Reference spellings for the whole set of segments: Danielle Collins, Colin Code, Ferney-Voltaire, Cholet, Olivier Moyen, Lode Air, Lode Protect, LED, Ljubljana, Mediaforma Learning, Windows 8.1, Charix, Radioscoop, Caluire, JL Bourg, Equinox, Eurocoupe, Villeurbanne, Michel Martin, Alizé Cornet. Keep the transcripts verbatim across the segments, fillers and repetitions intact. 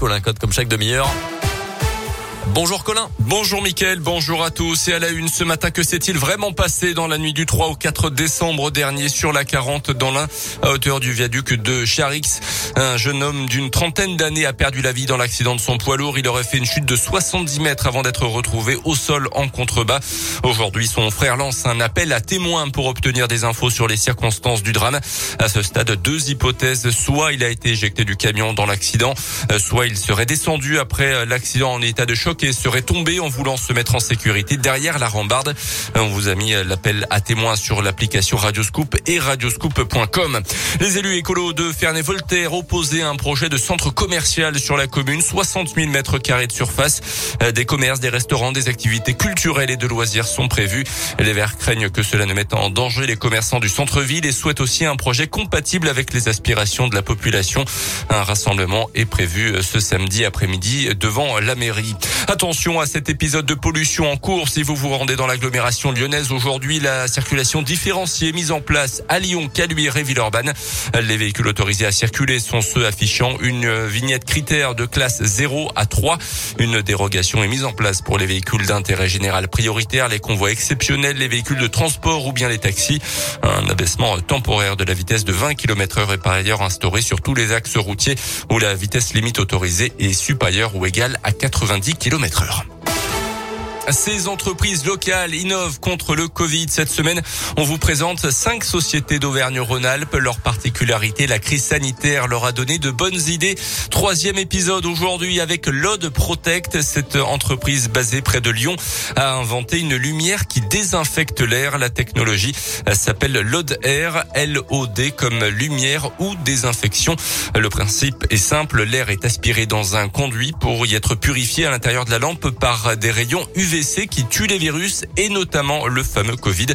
Colin Code comme chaque demi-heure. Bonjour Colin. Bonjour Mickaël, bonjour à tous. Et à la une ce matin, que s'est-il vraiment passé dans la nuit du trois au quatre décembre dernier sur la quarante dans l'Ain, à hauteur du viaduc de Charix? Un jeune homme d'une trentaine d'années a perdu la vie dans l'accident de son poids lourd. Il aurait fait une chute de soixante-dix mètres avant d'être retrouvé au sol en contrebas. Aujourd'hui, son frère lance un appel à témoins pour obtenir des infos sur les circonstances du drame. À ce stade, deux hypothèses. Soit il a été éjecté du camion dans l'accident, soit il serait descendu après l'accident en état de choc et serait tombé en voulant se mettre en sécurité derrière la rambarde. On vous a mis l'appel à témoins sur l'application Radioscoop et radioscoop point com. Les élus écolos de Ferney-Voltaire opposaient un projet de centre commercial sur la commune, soixante mille mètres carrés de surface. Des commerces, des restaurants, des activités culturelles et de loisirs sont prévus. Les Verts craignent que cela ne mette en danger les commerçants du centre-ville et souhaitent aussi un projet compatible avec les aspirations de la population. Un rassemblement est prévu ce samedi après-midi devant la mairie. Attention à cet épisode de pollution en cours si vous vous rendez dans l'agglomération lyonnaise. Aujourd'hui, la circulation différenciée mise en place à Lyon, Caluire et Villeurbanne. Les véhicules autorisés à circuler sont ceux affichant une vignette critère de classe zéro à trois. Une dérogation est mise en place pour les véhicules d'intérêt général prioritaire, les convois exceptionnels, les véhicules de transport ou bien les taxis. Un abaissement temporaire de la vitesse de vingt kilomètres heure est par ailleurs instauré sur tous les axes routiers où la vitesse limite autorisée est supérieure ou égale à quatre-vingt-dix kilomètres heure. Ces entreprises locales innovent contre le Covid. Cette semaine, on vous présente cinq sociétés d'Auvergne-Rhône-Alpes. Leur particularité, la crise sanitaire leur a donné de bonnes idées. Troisième épisode aujourd'hui avec Lode Protect. Cette entreprise basée près de Lyon a inventé une lumière qui désinfecte l'air. La technologie s'appelle Lode Air, L O D comme lumière ou désinfection. Le principe est simple, l'air est aspiré dans un conduit pour y être purifié à l'intérieur de la lampe par des rayons U V. Qui tue les virus et notamment le fameux Covid.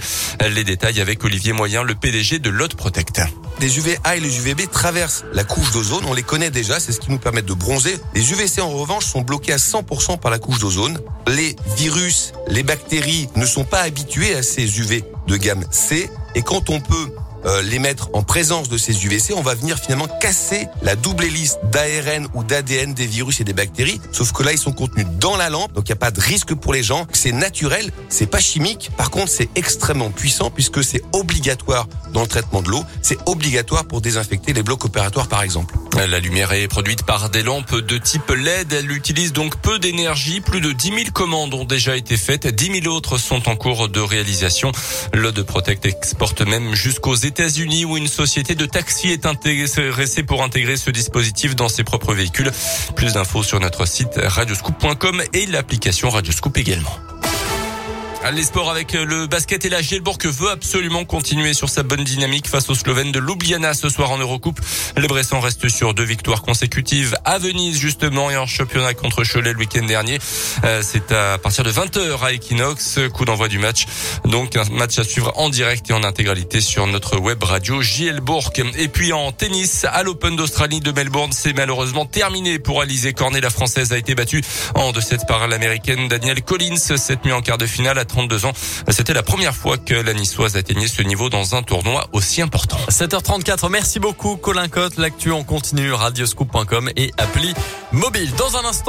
Les détails avec Olivier Moyen, le P D G de Lode Protect. Les U V A et les U V B traversent la couche d'ozone, on les connaît déjà, c'est ce qui nous permet de bronzer. Les U V C en revanche sont bloqués à cent pour cent par la couche d'ozone. Les virus, les bactéries ne sont pas habitués à ces U V de gamme C et quand on peut Euh, les mettre en présence de ces U V C, on va venir finalement casser la double hélice d'A R N ou d'A D N des virus et des bactéries, sauf que là ils sont contenus dans la lampe, donc il n'y a pas de risque pour les gens, c'est naturel, c'est pas chimique. Par contre c'est extrêmement puissant puisque c'est obligatoire dans le traitement de l'eau, c'est obligatoire pour désinfecter les blocs opératoires par exemple. La lumière est produite par des lampes de type L E D, elle utilise donc peu d'énergie, plus de dix mille commandes ont déjà été faites, dix mille autres sont en cours de réalisation. Lode Protect exporte même jusqu'aux États-Unis États-Unis où une société de taxi est intéressée pour intégrer ce dispositif dans ses propres véhicules. Plus d'infos sur notre site radioscoop point com et l'application Radioscoop également. Les sports avec le basket et la J L Bourg veut absolument continuer sur sa bonne dynamique face aux Slovènes de Ljubljana ce soir en Eurocoupe. Les Bressans restent sur deux victoires consécutives à Venise justement et en championnat contre Cholet le week-end dernier. C'est à partir de vingt heures à Equinox, coup d'envoi du match. Donc un match à suivre en direct et en intégralité sur notre web radio J L Bourg. Et puis en tennis, à l'Open d'Australie de Melbourne, c'est malheureusement terminé pour Alizé Cornet. La Française a été battue en deux sept par l'Américaine Danielle Collins cette nuit en quart de finale. À trente-deux ans. C'était la première fois que la Niçoise atteignait ce niveau dans un tournoi aussi important. sept heures trente-quatre, merci beaucoup Colin Cotte. L'actu en continu, radioscoop point com et appli mobile. Dans un instant,